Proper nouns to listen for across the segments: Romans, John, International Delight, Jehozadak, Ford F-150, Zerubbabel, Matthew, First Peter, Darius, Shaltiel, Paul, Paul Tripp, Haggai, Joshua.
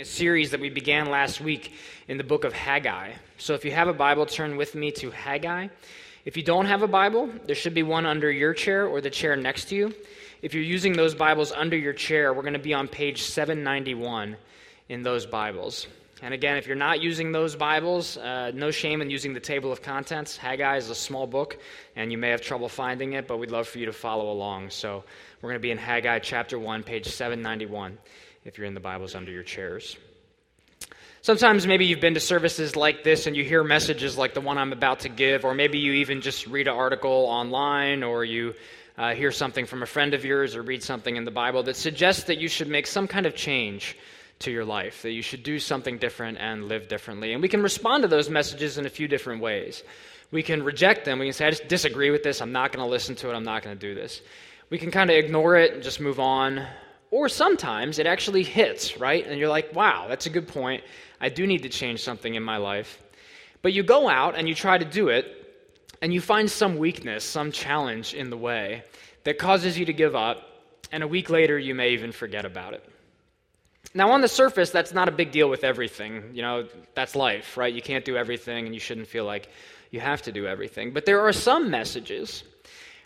A series that we began last week in the book of Haggai. So if you have a Bible, turn with me to Haggai. If you don't have a Bible, there should be one under your chair or the chair next to you. If you're using those Bibles under your chair, we're going to be on page 791 in those Bibles. And again, if you're not using those Bibles, no shame in using the table of contents. Haggai is a small book, and you may have trouble finding it, but we'd love for you to follow along. So we're going to be in Haggai chapter 1, page 791. If you're in the Bibles under your chairs. Sometimes maybe you've been to services like this and you hear messages like the one I'm about to give, or maybe you even just read an article online, or you hear something from a friend of yours or read something in the Bible that suggests that you should make some kind of change to your life, that you should do something different and live differently. And we can respond to those messages in a few different ways. We can reject them. We can say, I just disagree with this. I'm not going to listen to it. I'm not going to do this. We can kind of ignore it and just move on. Or sometimes it actually hits, right? And you're like, wow, that's a good point. I do need to change something in my life. But you go out and you try to do it, and you find some weakness, some challenge in the way that causes you to give up, and a week later you may even forget about it. Now, on the surface, that's not a big deal with everything. You know, that's life, right? You can't do everything, and you shouldn't feel like you have to do everything. But there are some messages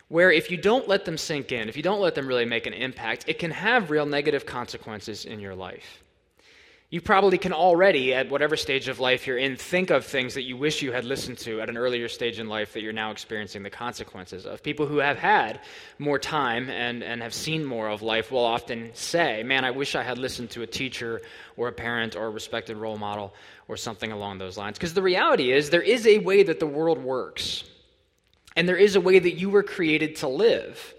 where if you don't let them sink in, if you don't let them really make an impact, it can have real negative consequences in your life. You probably can already, at whatever stage of life you're in, think of things that you wish you had listened to at an earlier stage in life that you're now experiencing the consequences of. People who have had more time and have seen more of life will often say, man, I wish I had listened to a teacher or a parent or a respected role model or something along those lines. Because the reality is there is a way that the world works. And there is a way that you were created to live,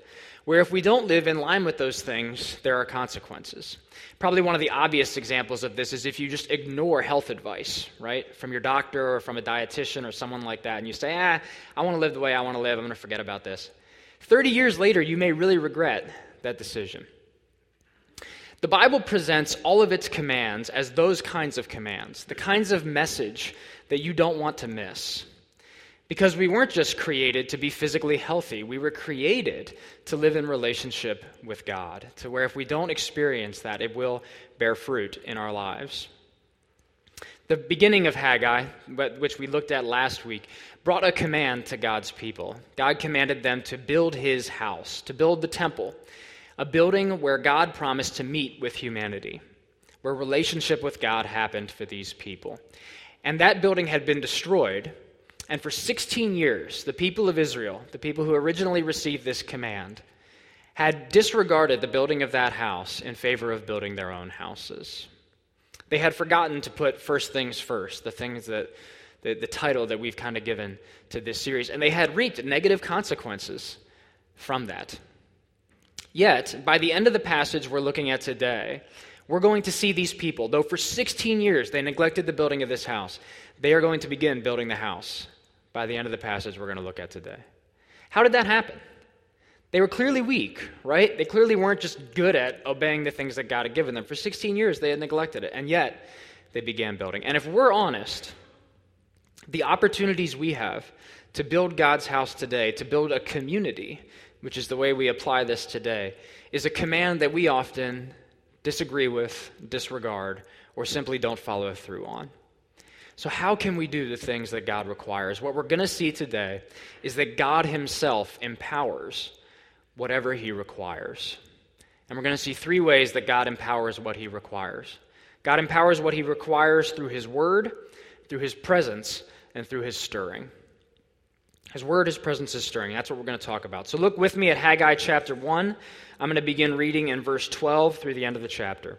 where if we don't live in line with those things, there are consequences. Probably one of the obvious examples of this is if you just ignore health advice, right, from your doctor or from a dietitian or someone like that, and you say, I want to live the way I want to live, I'm going to forget about this. 30 years later, you may really regret that decision. The Bible presents all of its commands as those kinds of commands, the kinds of message that you don't want to miss. Because we weren't just created to be physically healthy. We were created to live in relationship with God, to where if we don't experience that, it will bear fruit in our lives. The beginning of Haggai, which we looked at last week, brought a command to God's people. God commanded them to build his house, to build the temple, a building where God promised to meet with humanity, where relationship with God happened for these people. And that building had been destroyed. And for 16 years, the people of Israel, the people who originally received this command, had disregarded the building of that house in favor of building their own houses. They had forgotten to put first things first, the things that the title that we've kind of given to this series, and they had reaped negative consequences from that. Yet, by the end of the passage we're looking at today, we're going to see these people, though for 16 years they neglected the building of this house, they are going to begin building the house by the end of the passage we're going to look at today. How did that happen? They were clearly weak, right? They clearly weren't just good at obeying the things that God had given them. For 16 years they had neglected it, and yet they began building. And if we're honest, the opportunities we have to build God's house today, to build a community, which is the way we apply this today, is a command that we often disagree with, disregard, or simply don't follow through on. So how can we do the things that God requires? What we're going to see today is that God himself empowers whatever he requires. And we're going to see three ways that God empowers what he requires. God empowers what he requires through his word, through his presence, and through his stirring. His word, his presence, his stirring. That's what we're going to talk about. So look with me at Haggai chapter 1. I'm going to begin reading in verse 12 through the end of the chapter.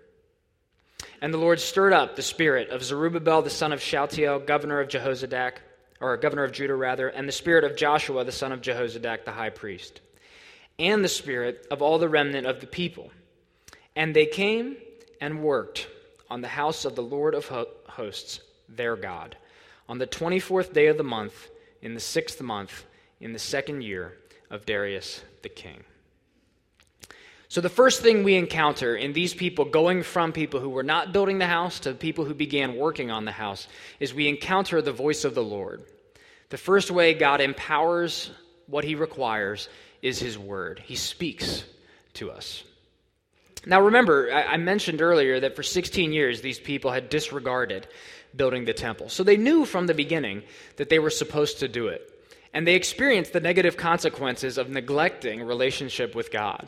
And the Lord stirred up the spirit of Zerubbabel, the son of Shaltiel, governor of Judah, and the spirit of Joshua, the son of Jehozadak, the high priest, and the spirit of all the remnant of the people. And they came and worked on the house of the Lord of hosts their God. On the 24th day of the month, in the 6th month, in the 2nd year of Darius the king. So the first thing we encounter in these people going from people who were not building the house to people who began working on the house is we encounter the voice of the Lord. The first way God empowers what he requires is his word. He speaks to us. Now remember, I mentioned earlier that for 16 years these people had disregarded building the temple. So they knew from the beginning that they were supposed to do it. And they experienced the negative consequences of neglecting relationship with God.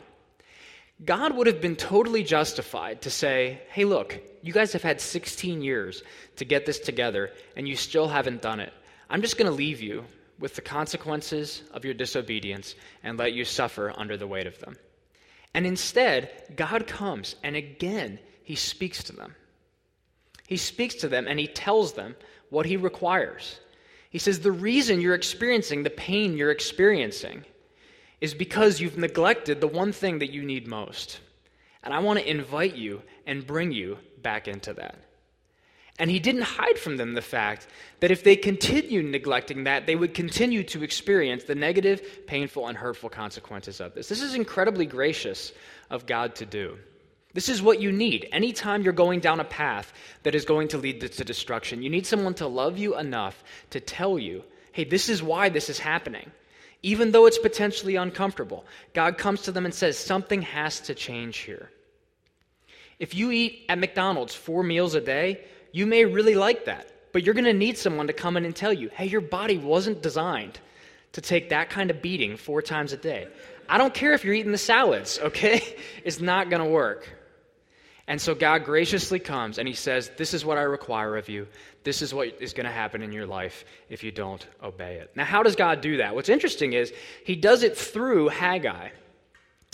God would have been totally justified to say, hey, look, you guys have had 16 years to get this together, and you still haven't done it. I'm just going to leave you with the consequences of your disobedience and let you suffer under the weight of them. And instead, God comes, and again, he speaks to them. He speaks to them, and he tells them what he requires. He says, the reason you're experiencing the pain you're experiencing is because you've neglected the one thing that you need most. And I want to invite you and bring you back into that. And he didn't hide from them the fact that if they continued neglecting that, they would continue to experience the negative, painful, and hurtful consequences of this. This is incredibly gracious of God to do. This is what you need. Anytime you're going down a path that is going to lead to destruction, you need someone to love you enough to tell you, hey, this is why this is happening. Even though it's potentially uncomfortable, God comes to them and says, something has to change here. If you eat at McDonald's 4 meals a day, you may really like that, but you're going to need someone to come in and tell you, hey, your body wasn't designed to take that kind of beating 4 times a day. I don't care if you're eating the salads, okay? It's not going to work. And so God graciously comes and he says, this is what I require of you. This is what is going to happen in your life if you don't obey it. Now, how does God do that? What's interesting is he does it through Haggai.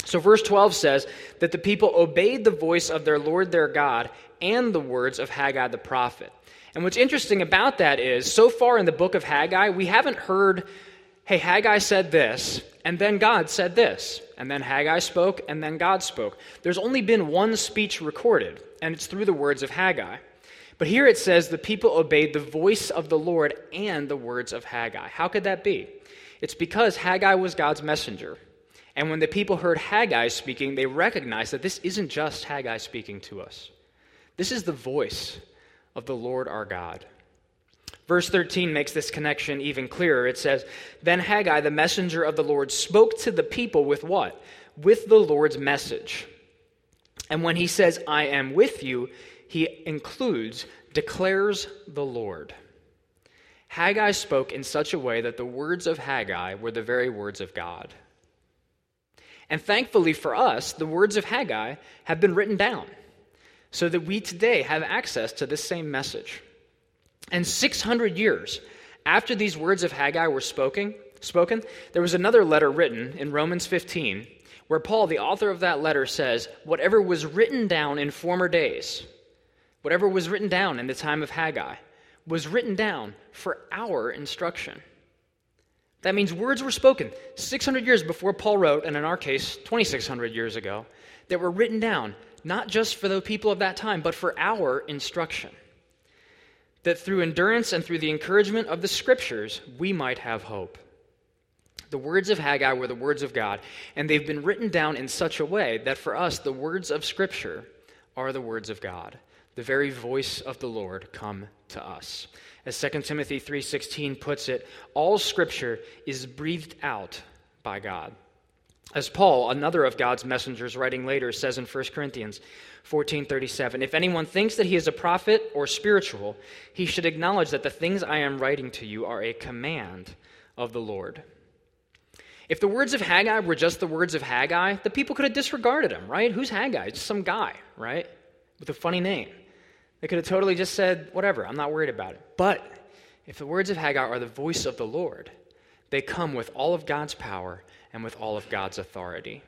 So verse 12 says that the people obeyed the voice of their Lord their God and the words of Haggai the prophet. And what's interesting about that is, so far in the book of Haggai, we haven't heard, hey, Haggai said this, and then God said this, and then Haggai spoke, and then God spoke. There's only been one speech recorded, and it's through the words of Haggai. But here it says the people obeyed the voice of the Lord and the words of Haggai. How could that be? It's because Haggai was God's messenger. And when the people heard Haggai speaking, they recognized that this isn't just Haggai speaking to us. This is the voice of the Lord our God. Verse 13 makes this connection even clearer. It says, then Haggai, the messenger of the Lord, spoke to the people with what? With the Lord's message. And when he says, I am with you, he includes, declares the Lord. Haggai spoke in such a way that the words of Haggai were the very words of God. And thankfully for us, the words of Haggai have been written down so that we today have access to this same message. And 600 years after these words of Haggai were spoken, there was another letter written in Romans 15 where Paul, the author of that letter, says, whatever was written down in former days, whatever was written down in the time of Haggai, was written down for our instruction. That means words were spoken 600 years before Paul wrote, and in our case, 2,600 years ago, that were written down not just for the people of that time, but for our instruction. That through endurance and through the encouragement of the Scriptures, we might have hope. The words of Haggai were the words of God, and they've been written down in such a way that for us, the words of Scripture are the words of God. The very voice of the Lord come to us. As 2 Timothy 3:16 puts it, all Scripture is breathed out by God. As Paul, another of God's messengers writing later, says in First Corinthians 14:37, if anyone thinks that he is a prophet or spiritual, he should acknowledge that the things I am writing to you are a command of the Lord. If the words of Haggai were just the words of Haggai, the people could have disregarded him, right? Who's Haggai? Just some guy, right? With a funny name. They could have totally just said, whatever, I'm not worried about it. But if the words of Haggai are the voice of the Lord, they come with all of God's power and with all of God's authority.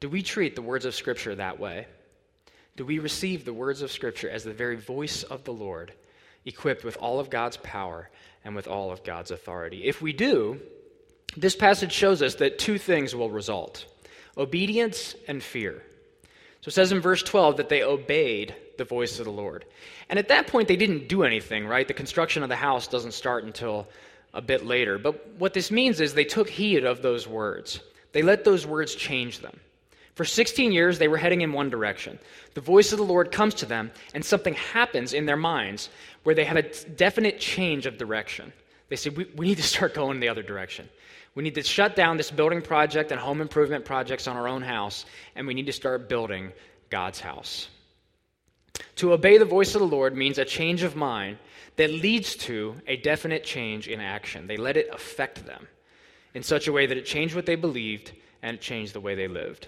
Do we treat the words of Scripture that way? Do we receive the words of Scripture as the very voice of the Lord, equipped with all of God's power and with all of God's authority? If we do, this passage shows us that 2 things will result: obedience and fear. So it says in verse 12 that they obeyed the voice of the Lord. And at that point, they didn't do anything, right? The construction of the house doesn't start until a bit later. But what this means is they took heed of those words. They let those words change them. For 16 years, they were heading in one direction. The voice of the Lord comes to them, and something happens in their minds where they have a definite change of direction. They say, we need to start going the other direction. We need to shut down this building project and home improvement projects on our own house, and we need to start building God's house. To obey the voice of the Lord means a change of mind that leads to a definite change in action. They let it affect them in such a way that it changed what they believed and it changed the way they lived.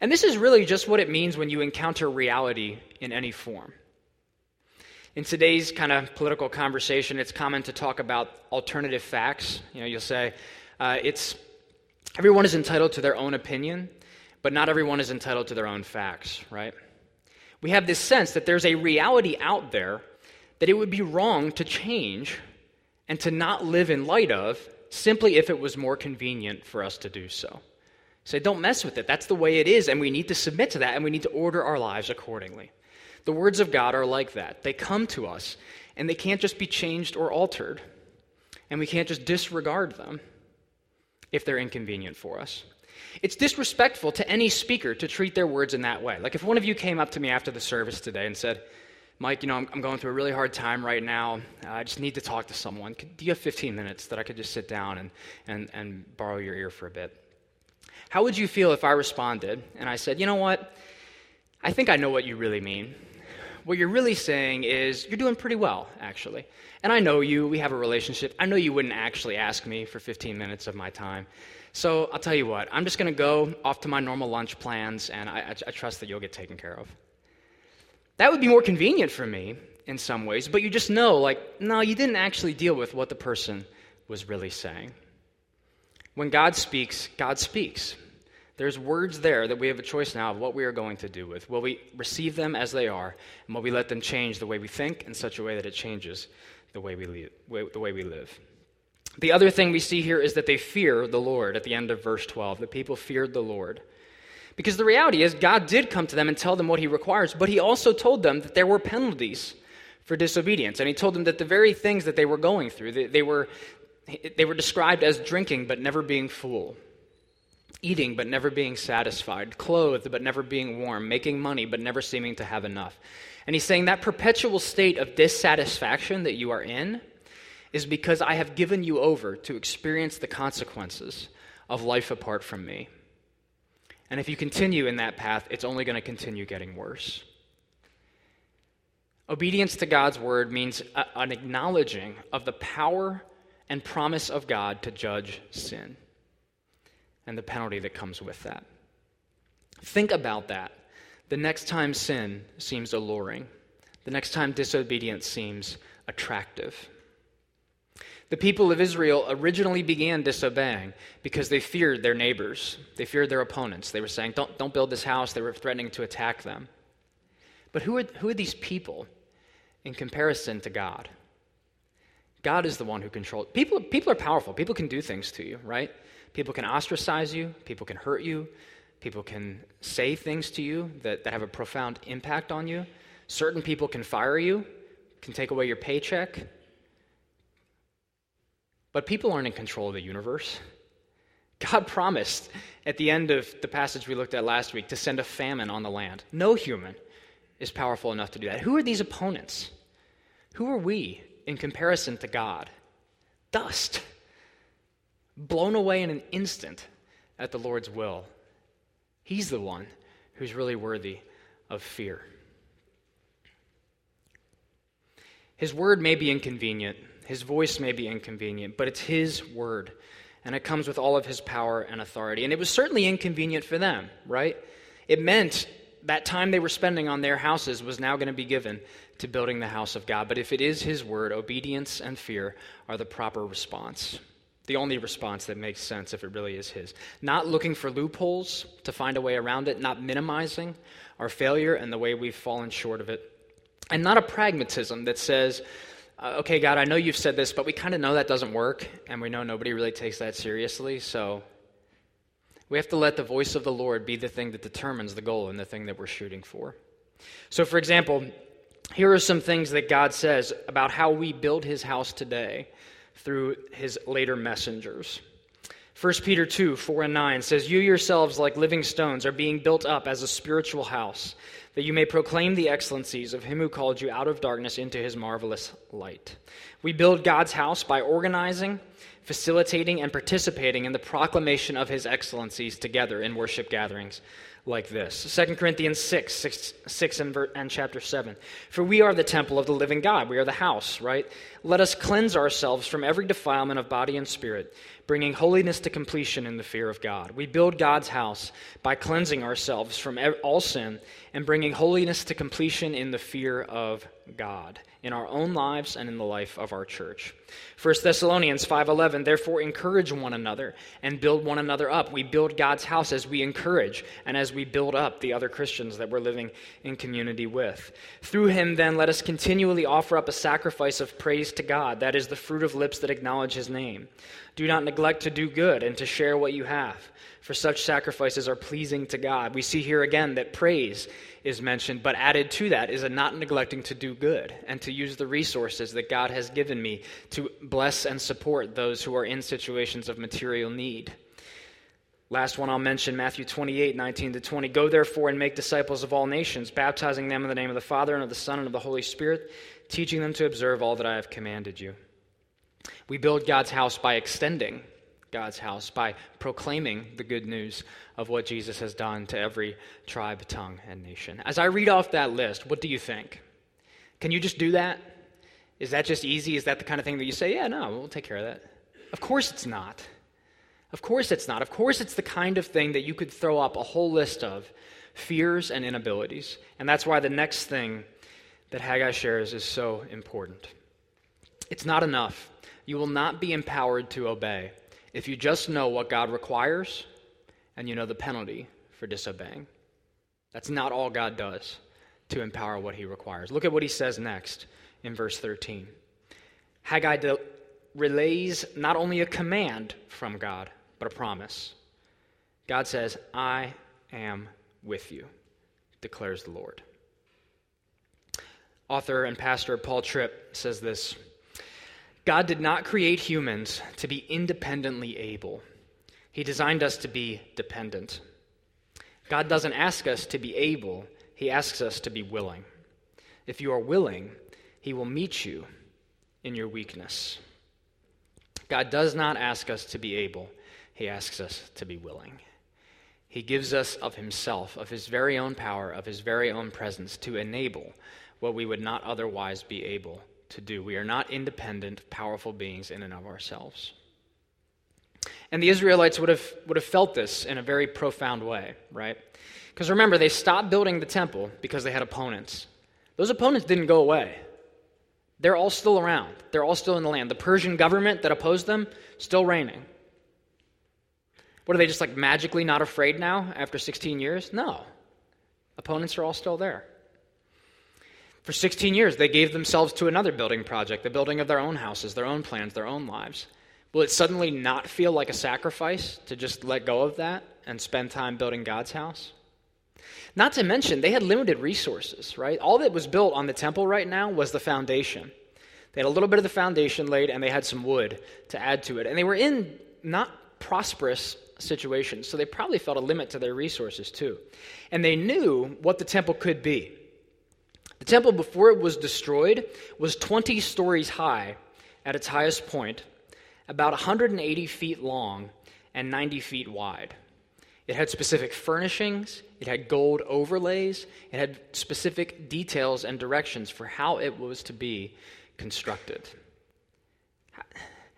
And this is really just what it means when you encounter reality in any form. In today's kind of political conversation, it's common to talk about alternative facts. You know, you'll say, everyone is entitled to their own opinion, but not everyone is entitled to their own facts, right? We have this sense that there's a reality out there that it would be wrong to change and to not live in light of simply if it was more convenient for us to do so. Say, don't mess with it. That's the way it is, and we need to submit to that, and we need to order our lives accordingly. The words of God are like that. They come to us, and they can't just be changed or altered, and we can't just disregard them if they're inconvenient for us. It's disrespectful to any speaker to treat their words in that way. Like if one of you came up to me after the service today and said, Mike, you know, I'm going through a really hard time right now. I just need to talk to someone. Do you have 15 minutes that I could just sit down and borrow your ear for a bit? How would you feel if I responded and I said, you know what? I think I know what you really mean. What you're really saying is you're doing pretty well, actually. And I know you. We have a relationship. I know you wouldn't actually ask me for 15 minutes of my time. So I'll tell you what. I'm just going to go off to my normal lunch plans, and I trust that you'll get taken care of. That would be more convenient for me in some ways, but you just know, like, no, you didn't actually deal with what the person was really saying. When God speaks, God speaks. There's words there that we have a choice now of what we are going to do with. Will we receive them as they are, and will we let them change the way we think in such a way that it changes the way we live? The other thing we see here is that they fear the Lord at the end of verse 12. The people feared the Lord. Because the reality is God did come to them and tell them what he requires, but he also told them that there were penalties for disobedience. And he told them that the very things that they were going through, they were described as drinking but never being full, eating but never being satisfied, clothed but never being warm, making money but never seeming to have enough. And he's saying that perpetual state of dissatisfaction that you are in is because I have given you over to experience the consequences of life apart from me. And if you continue in that path, it's only going to continue getting worse. Obedience to God's word means an acknowledging of the power and promise of God to judge sin and the penalty that comes with that. Think about that the next time sin seems alluring, the next time disobedience seems attractive. The people of Israel originally began disobeying because they feared their neighbors. They feared their opponents. They were saying, don't build this house. They were threatening to attack them. But who are these people in comparison to God? God is the one who controls. People are powerful. People can do things to you, right? People can ostracize you. People can hurt you. People can say things to you that have a profound impact on you. Certain people can fire you, can take away your paycheck. But people aren't in control of the universe. God promised at the end of the passage we looked at last week to send a famine on the land. No human is powerful enough to do that. Who are these opponents? Who are we in comparison to God? Dust, blown away in an instant at the Lord's will. He's the one who's really worthy of fear. His word may be inconvenient. His voice may be inconvenient, but it's his word, and it comes with all of his power and authority. And it was certainly inconvenient for them, right? It meant that time they were spending on their houses was now going to be given to building the house of God. But if it is his word, obedience and fear are the proper response, the only response that makes sense if it really is his. Not looking for loopholes to find a way around it, not minimizing our failure and the way we've fallen short of it, and not a pragmatism that says, okay, God, I know you've said this, but we kind of know that doesn't work, and we know nobody really takes that seriously, so We have to let the voice of the Lord be the thing that determines the goal and the thing that we're shooting for. So, for example, here are some things that God says about how we build his house today through his later messengers. First Peter 2:4-9 says, "You yourselves, like living stones, are being built up as a spiritual house, that you may proclaim the excellencies of him who called you out of darkness into his marvelous light." We build God's house by organizing, facilitating, and participating in the proclamation of his excellencies together in worship gatherings like this. Second Corinthians 6 and chapter 7. "For we are the temple of the living God." We are the house, right? "Let us cleanse ourselves from every defilement of body and spirit, bringing holiness to completion in the fear of God." We build God's house by cleansing ourselves from all sin and bringing holiness to completion in the fear of God, in our own lives and in the life of our church. First Thessalonians 5:11, "Therefore encourage one another and build one another up." We build God's house as we encourage and as we build up the other Christians that we're living in community with. "Through him then let us continually offer up a sacrifice of praise to God, that is the fruit of lips that acknowledge his name. Do not neglect to do good and to share what you have, for such sacrifices are pleasing to God." We see here again that praise is mentioned, but added to that is a not neglecting to do good and to use the resources that God has given me to bless and support those who are in situations of material need. Last one I'll mention, Matthew 28:19-20. "Go therefore and make disciples of all nations, baptizing them in the name of the Father and of the Son and of the Holy Spirit, teaching them to observe all that I have commanded you." We build God's house by extending God's house, by proclaiming the good news of what Jesus has done to every tribe, tongue, and nation. As I read off that list, what do you think? Can you just do that? Is that just easy? Is that the kind of thing that you say, yeah, no, we'll take care of that? Of course it's not. Of course it's not. Of course it's the kind of thing that you could throw up a whole list of fears and inabilities. And that's why the next thing that Haggai shares is so important. It's not enough. You will not be empowered to obey if you just know what God requires and you know the penalty for disobeying. That's not all God does to empower what he requires. Look at what he says next in verse 13. Haggai relays not only a command from God, but a promise. God says, "I am with you," declares the Lord. Author and pastor Paul Tripp says this: "God did not create humans to be independently able. He designed us to be dependent. God doesn't ask us to be able, he asks us to be willing. If you are willing, he will meet you in your weakness." God does not ask us to be able, he asks us to be willing. He gives us of himself, of his very own power, of his very own presence to enable what we would not otherwise be able to do. We are not independent, powerful beings in and of ourselves. And the Israelites would have felt this in a very profound way, right? Because remember, they stopped building the temple because they had opponents. Those opponents didn't go away. They're all still around. They're all still in the land. The Persian government that opposed them, still reigning. What, are they just like magically not afraid now after 16 years? No. Opponents are all still there. For 16 years, they gave themselves to another building project, the building of their own houses, their own plans, their own lives. Will it suddenly not feel like a sacrifice to just let go of that and spend time building God's house? Not to mention, they had limited resources, right? All that was built on the temple right now was the foundation. They had a little bit of the foundation laid, and they had some wood to add to it. And they were in not prosperous situations, so they probably felt a limit to their resources too. And they knew what the temple could be. The temple, before it was destroyed, was 20 stories high at its highest point, about 180 feet long and 90 feet wide. It had specific furnishings, it had gold overlays, it had specific details and directions for how it was to be constructed.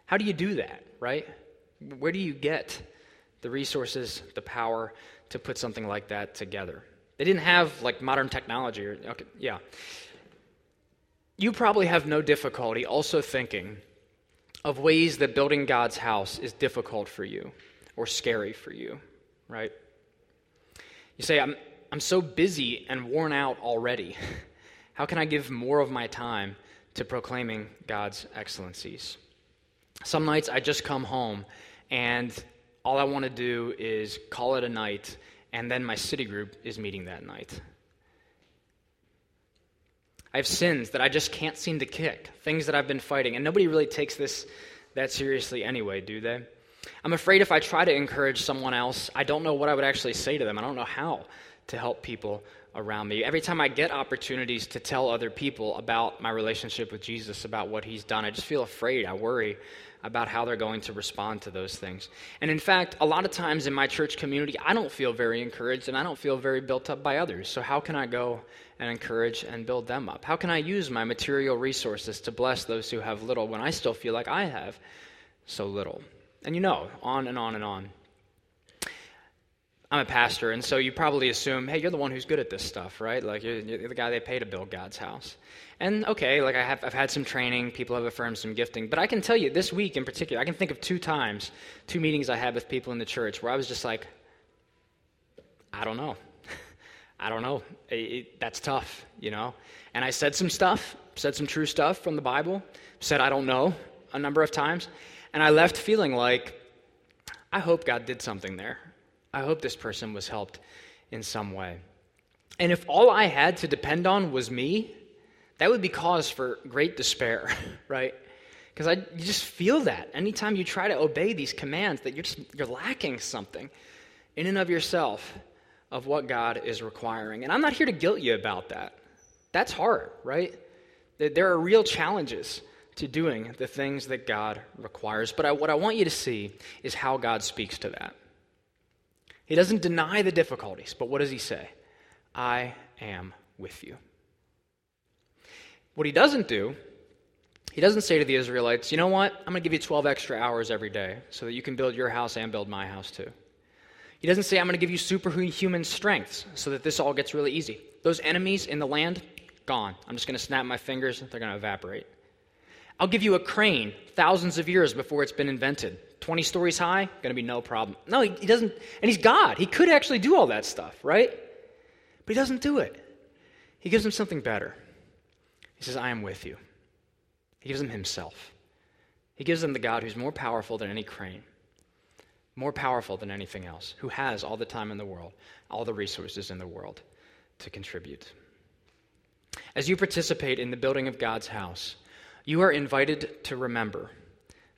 How do you do that, right? Where do you get the resources, the power to put something like that together? They didn't have like modern technology. You probably have no difficulty also thinking of ways that building God's house is difficult for you or scary for you, right? You say, I'm so busy and worn out already. How can I give more of my time to proclaiming God's excellencies? Some nights I just come home and all I want to do is call it a night, and then my city group is meeting that night. I have sins that I just can't seem to kick, things that I've been fighting, and nobody really takes this that seriously anyway, do they? I'm afraid if I try to encourage someone else, I don't know what I would actually say to them. I don't know how to help people around me. Every time I get opportunities to tell other people about my relationship with Jesus, about what he's done, I just feel afraid. I worry about how they're going to respond to those things. And in fact, a lot of times in my church community, I don't feel very encouraged and I don't feel very built up by others. So how can I go and encourage and build them up? How can I use my material resources to bless those who have little when I still feel like I have so little? And on and on and on. I'm a pastor, and so you probably assume, hey, you're the one who's good at this stuff, right? Like, you're the guy they pay to build God's house. And okay, like I've had some training, people have affirmed some gifting, but I can tell you this week in particular, I can think of two meetings I had with people in the church where I was just like, I don't know. That's tough, And I said some true stuff from the Bible, said I don't know a number of times, and I left feeling like, I hope God did something there. I hope this person was helped in some way. And if all I had to depend on was me, that would be cause for great despair, right? Because you just feel that. Anytime you try to obey these commands, that you're lacking something in and of yourself of what God is requiring. And I'm not here to guilt you about that. That's hard, right? There are real challenges to doing the things that God requires. But what I want you to see is how God speaks to that. He doesn't deny the difficulties, but what does he say? I am with you. What he doesn't do, he doesn't say to the Israelites, you know what, I'm going to give you 12 extra hours every day so that you can build your house and build my house too. He doesn't say, I'm going to give you superhuman strengths so that this all gets really easy. Those enemies in the land, gone. I'm just going to snap my fingers, they're going to evaporate. I'll give you a crane thousands of years before it's been invented. 20 stories high, going to be no problem. No, he doesn't, and he's God. He could actually do all that stuff, right? But he doesn't do it. He gives him something better. He says, I am with you. He gives him himself. He gives them the God who's more powerful than any crane, more powerful than anything else, who has all the time in the world, all the resources in the world to contribute. As you participate in the building of God's house, you are invited to remember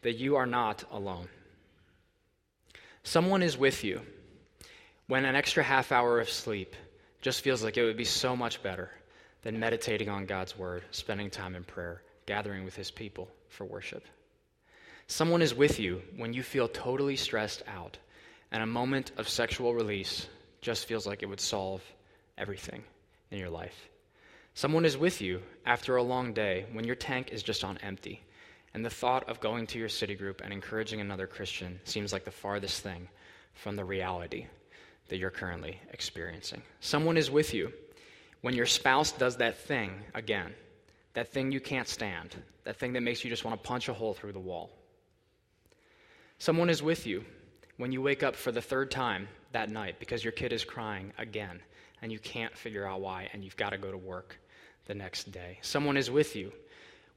that you are not alone. Someone is with you when an extra half hour of sleep just feels like it would be so much better than meditating on God's word, spending time in prayer, gathering with his people for worship. Someone is with you when you feel totally stressed out and a moment of sexual release just feels like it would solve everything in your life. Someone is with you after a long day when your tank is just on empty, and the thought of going to your city group and encouraging another Christian seems like the farthest thing from the reality that you're currently experiencing. Someone is with you when your spouse does that thing again, that thing you can't stand, that thing that makes you just want to punch a hole through the wall. Someone is with you when you wake up for the third time that night because your kid is crying again, and you can't figure out why, and you've got to go to work the next day. Someone is with you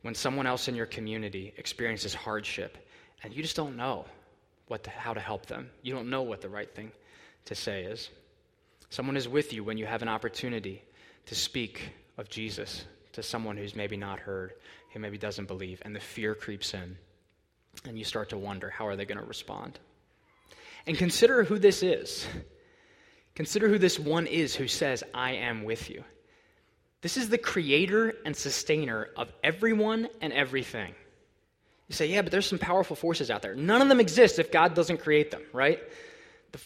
when someone else in your community experiences hardship and you just don't know how to help them. You don't know what the right thing to say is. Someone is with you when you have an opportunity to speak of Jesus to someone who's maybe not heard, who maybe doesn't believe, and the fear creeps in and you start to wonder, how are they going to respond? And consider who this is. Consider who this one is who says, I am with you. This is the creator and sustainer of everyone and everything. You say, yeah, but there's some powerful forces out there. None of them exist if God doesn't create them, right?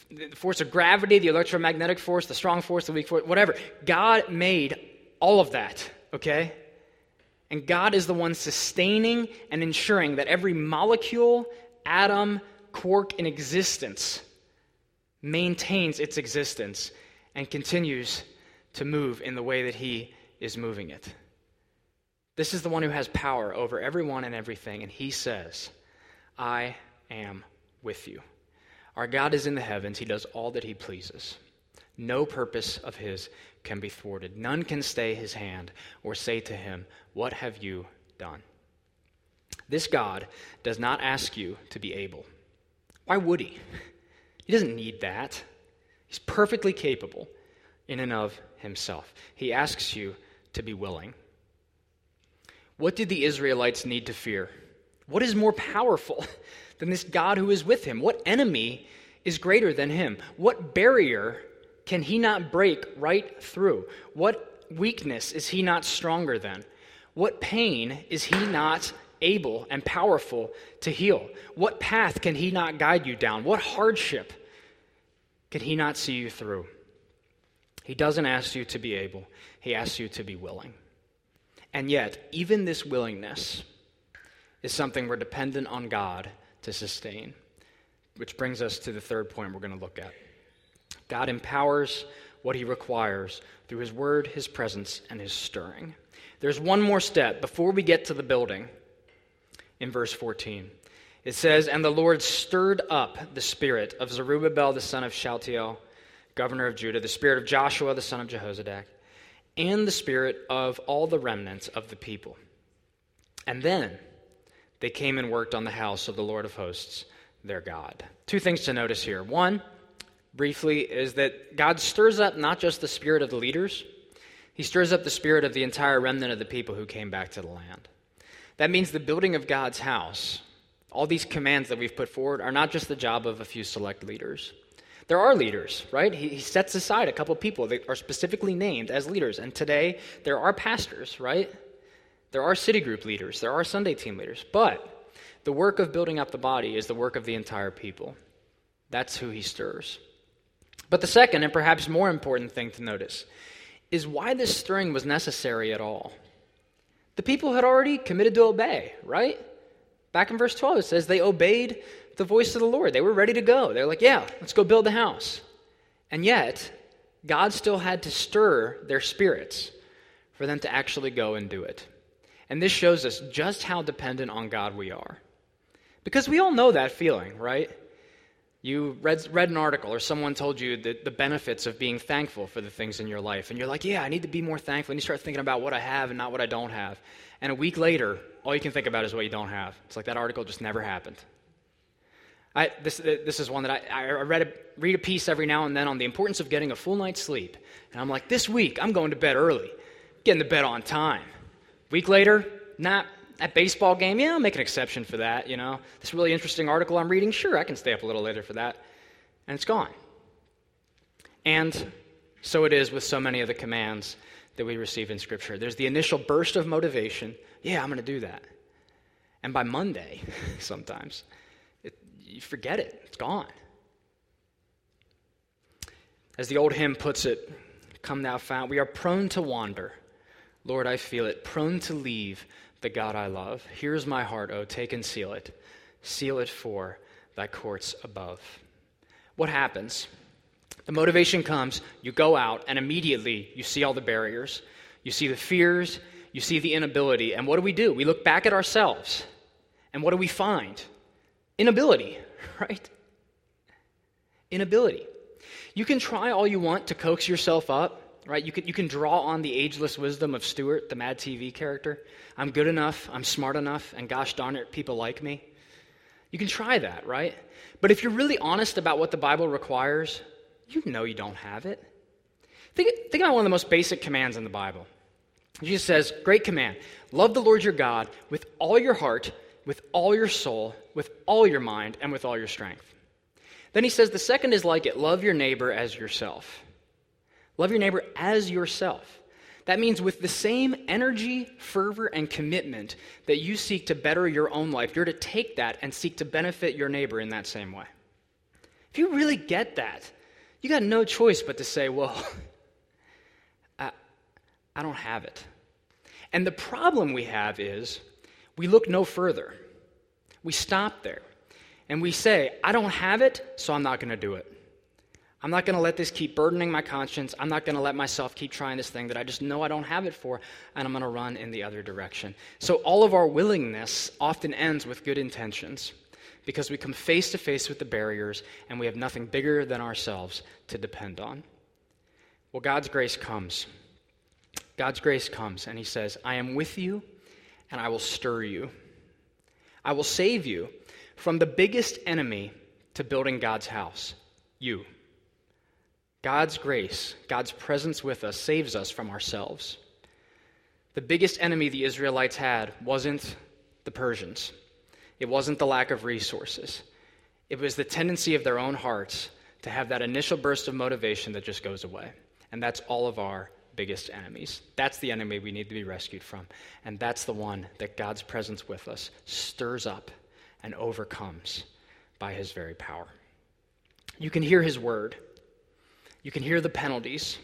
The force of gravity, the electromagnetic force, the strong force, the weak force, whatever. God made all of that, okay? And God is the one sustaining and ensuring that every molecule, atom, quark in existence maintains its existence and continues to move in the way that he is moving it. This is the one who has power over everyone and everything, and he says, I am with you. Our God is in the heavens. He does all that he pleases. No purpose of his can be thwarted. None can stay his hand or say to him, what have you done? This God does not ask you to be able. Why would he? He doesn't need that. He's perfectly capable in and of himself. He asks you to be willing. What did the Israelites need to fear? What is more powerful than this God who is with him? What enemy is greater than him? What barrier can he not break right through? What weakness is he not stronger than? What pain is he not able and powerful to heal? What path can he not guide you down? What hardship can he not see you through? He doesn't ask you to be able. He asks you to be willing. And yet, even this willingness is something we're dependent on God to sustain, which brings us to the third point we're going to look at. God empowers what he requires through his word, his presence, and his stirring. There's one more step before we get to the building. In verse 14, it says, "And the Lord stirred up the spirit of Zerubbabel, the son of Shaltiel, governor of Judah, the spirit of Joshua, the son of Jehozadak, and the spirit of all the remnants of the people. And then they came and worked on the house of the Lord of hosts, their God." Two things to notice here. One, briefly, is that God stirs up not just the spirit of the leaders, he stirs up the spirit of the entire remnant of the people who came back to the land. That means the building of God's house, all these commands that we've put forward, are not just the job of a few select leaders. There are leaders, right? He sets aside a couple people that are specifically named as leaders. And today, there are pastors, right? There are city group leaders. There are Sunday team leaders. But the work of building up the body is the work of the entire people. That's who he stirs. But the second and perhaps more important thing to notice is why this stirring was necessary at all. The people had already committed to obey, right? Back in verse 12, it says they obeyed the voice of the Lord. They were ready to go. They were like, yeah, let's go build the house. And yet, God still had to stir their spirits for them to actually go and do it. And this shows us just how dependent on God we are. Because we all know that feeling, right? You read an article or someone told you that the benefits of being thankful for the things in your life. And you're like, yeah, I need to be more thankful. And you start thinking about what I have and not what I don't have. And a week later, all you can think about is what you don't have. It's like that article just never happened. This is one that I read a piece every now and then on the importance of getting a full night's sleep. And I'm like, this week, I'm going to bed early, getting to bed on time. Week later, not at baseball game, yeah, I'll make an exception for that, you know. This really interesting article I'm reading, sure, I can stay up a little later for that. And it's gone. And so it is with so many of the commands that we receive in Scripture. There's the initial burst of motivation, yeah, I'm going to do that. And by Monday, sometimes, you forget it, it's gone. As the old hymn puts it, "Come thou fount," we are prone to wander. Lord, I feel it, prone to leave the God I love. Here's my heart, oh, take and seal it for thy courts above. What happens? The motivation comes, you go out, and immediately you see all the barriers, you see the fears, you see the inability, and what do? We look back at ourselves, and what do we find? Inability, right? Inability. You can try all you want to coax yourself up, right? You can draw on the ageless wisdom of Stuart, the Mad TV character. I'm good enough, I'm smart enough, and gosh darn it, people like me. You can try that, right? But if you're really honest about what the Bible requires, you know you don't have it. Think about one of the most basic commands in the Bible. Jesus says, great command, love the Lord your God with all your heart, with all your soul, with all your mind, and with all your strength. Then he says the second is like it, love your neighbor as yourself. Love your neighbor as yourself. That means with the same energy, fervor, and commitment that you seek to better your own life, you're to take that and seek to benefit your neighbor in that same way. If you really get that, you got no choice but to say, well, I don't have it. And the problem we have is we look no further. We stop there. And we say, I don't have it, so I'm not going to do it. I'm not going to let this keep burdening my conscience. I'm not going to let myself keep trying this thing that I just know I don't have it for, and I'm going to run in the other direction. So all of our willingness often ends with good intentions because we come face to face with the barriers and we have nothing bigger than ourselves to depend on. Well, God's grace comes. God's grace comes, and he says, I am with you, and I will stir you. I will save you from the biggest enemy to building God's house, you. God's grace, God's presence with us, saves us from ourselves. The biggest enemy the Israelites had wasn't the Persians. It wasn't the lack of resources. It was the tendency of their own hearts to have that initial burst of motivation that just goes away. And that's all of our biggest enemies. That's the enemy we need to be rescued from. And that's the one that God's presence with us stirs up and overcomes by his very power. You can hear his word. You can hear the penalties.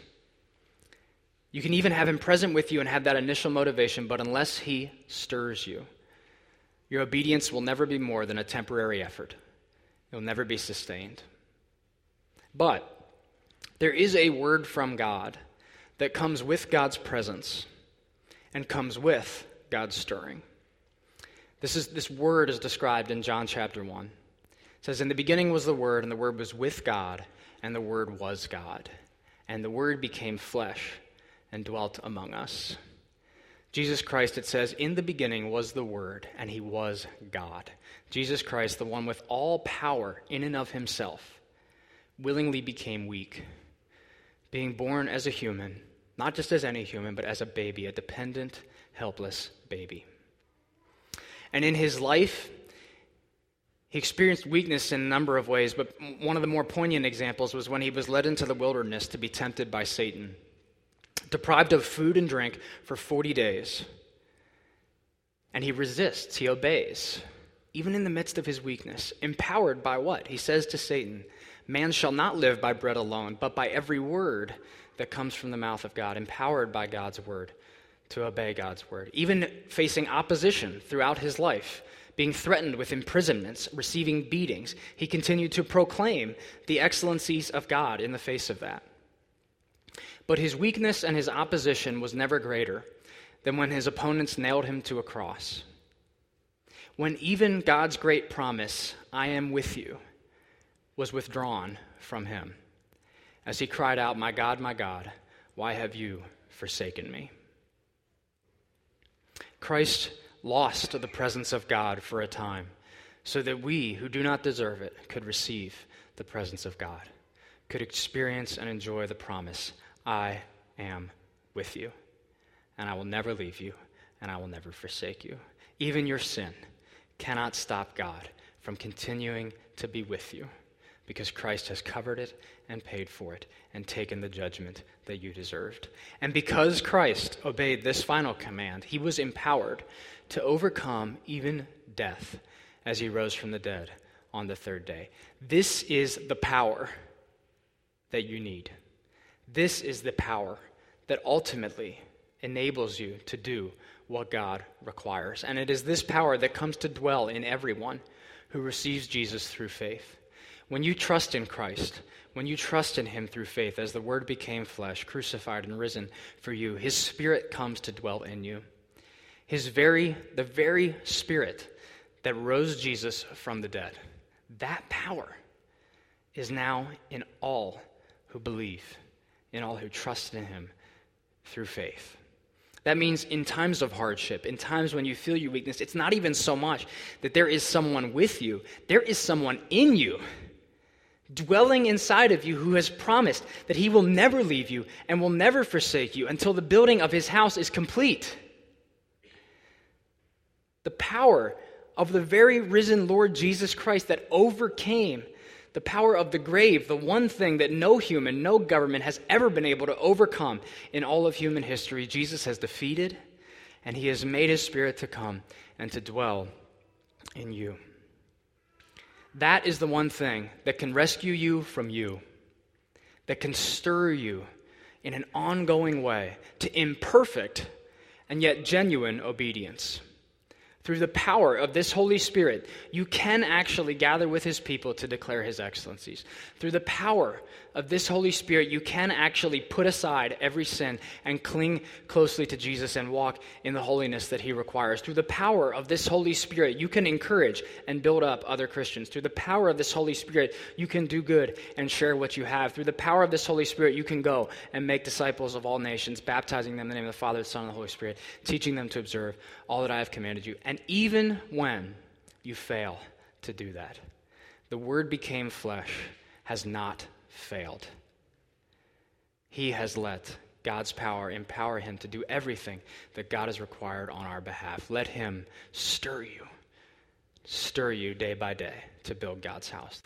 You can even have him present with you and have that initial motivation, but unless he stirs you, your obedience will never be more than a temporary effort. You'll never be sustained. But there is a word from God that comes with God's presence and comes with God's stirring. This word is described in John chapter 1. It says, "In the beginning was the Word, and the Word was with God, and the Word was God. And the Word became flesh and dwelt among us." Jesus Christ, it says, in the beginning was the Word, and he was God. Jesus Christ, the one with all power in and of himself, willingly became weak, being born as a human, not just as any human, but as a baby, a dependent, helpless baby. And in his life, he experienced weakness in a number of ways, but one of the more poignant examples was when he was led into the wilderness to be tempted by Satan, deprived of food and drink for 40 days. And he resists, he obeys, even in the midst of his weakness, empowered by what? He says to Satan, "Man shall not live by bread alone, but by every word that comes from the mouth of God," empowered by God's word to obey God's word. Even facing opposition throughout his life, being threatened with imprisonments, receiving beatings, he continued to proclaim the excellencies of God in the face of that. But his weakness and his opposition was never greater than when his opponents nailed him to a cross. When even God's great promise, "I am with you," was withdrawn from him, as he cried out, my God, why have you forsaken me?" Christ lost the presence of God for a time, so that we who do not deserve it could receive the presence of God, could experience and enjoy the promise, "I am with you, and I will never leave you, and I will never forsake you." Even your sin cannot stop God from continuing to be with you, because Christ has covered it and paid for it and taken the judgment that you deserved. And because Christ obeyed this final command, he was empowered to overcome even death as he rose from the dead on the third day. This is the power that you need. This is the power that ultimately enables you to do what God requires. And it is this power that comes to dwell in everyone who receives Jesus through faith. When you trust in Christ, when you trust in him through faith, as the Word became flesh, crucified and risen for you, his Spirit comes to dwell in you. The very Spirit that rose Jesus from the dead, that power is now in all who believe, in all who trust in him through faith. That means in times of hardship, in times when you feel your weakness, it's not even so much that there is someone with you. There is someone in you, dwelling inside of you, who has promised that he will never leave you and will never forsake you until the building of his house is complete. The power of the very risen Lord Jesus Christ that overcame the power of the grave, the one thing that no human, no government has ever been able to overcome in all of human history, Jesus has defeated, and he has made his Spirit to come and to dwell in you. That is the one thing that can rescue you from you, that can stir you in an ongoing way to imperfect and yet genuine obedience. Through the power of this Holy Spirit, you can actually gather with his people to declare his excellencies. Through the power of this Holy Spirit, you can actually put aside every sin and cling closely to Jesus and walk in the holiness that he requires. Through the power of this Holy Spirit, you can encourage and build up other Christians. Through the power of this Holy Spirit, you can do good and share what you have. Through the power of this Holy Spirit, you can go and make disciples of all nations, baptizing them in the name of the Father, the Son, and the Holy Spirit, teaching them to observe all that I have commanded you. And even when you fail to do that, the Word became flesh, has not failed. He has let God's power empower him to do everything that God has required on our behalf. Let him stir you day by day to build God's house.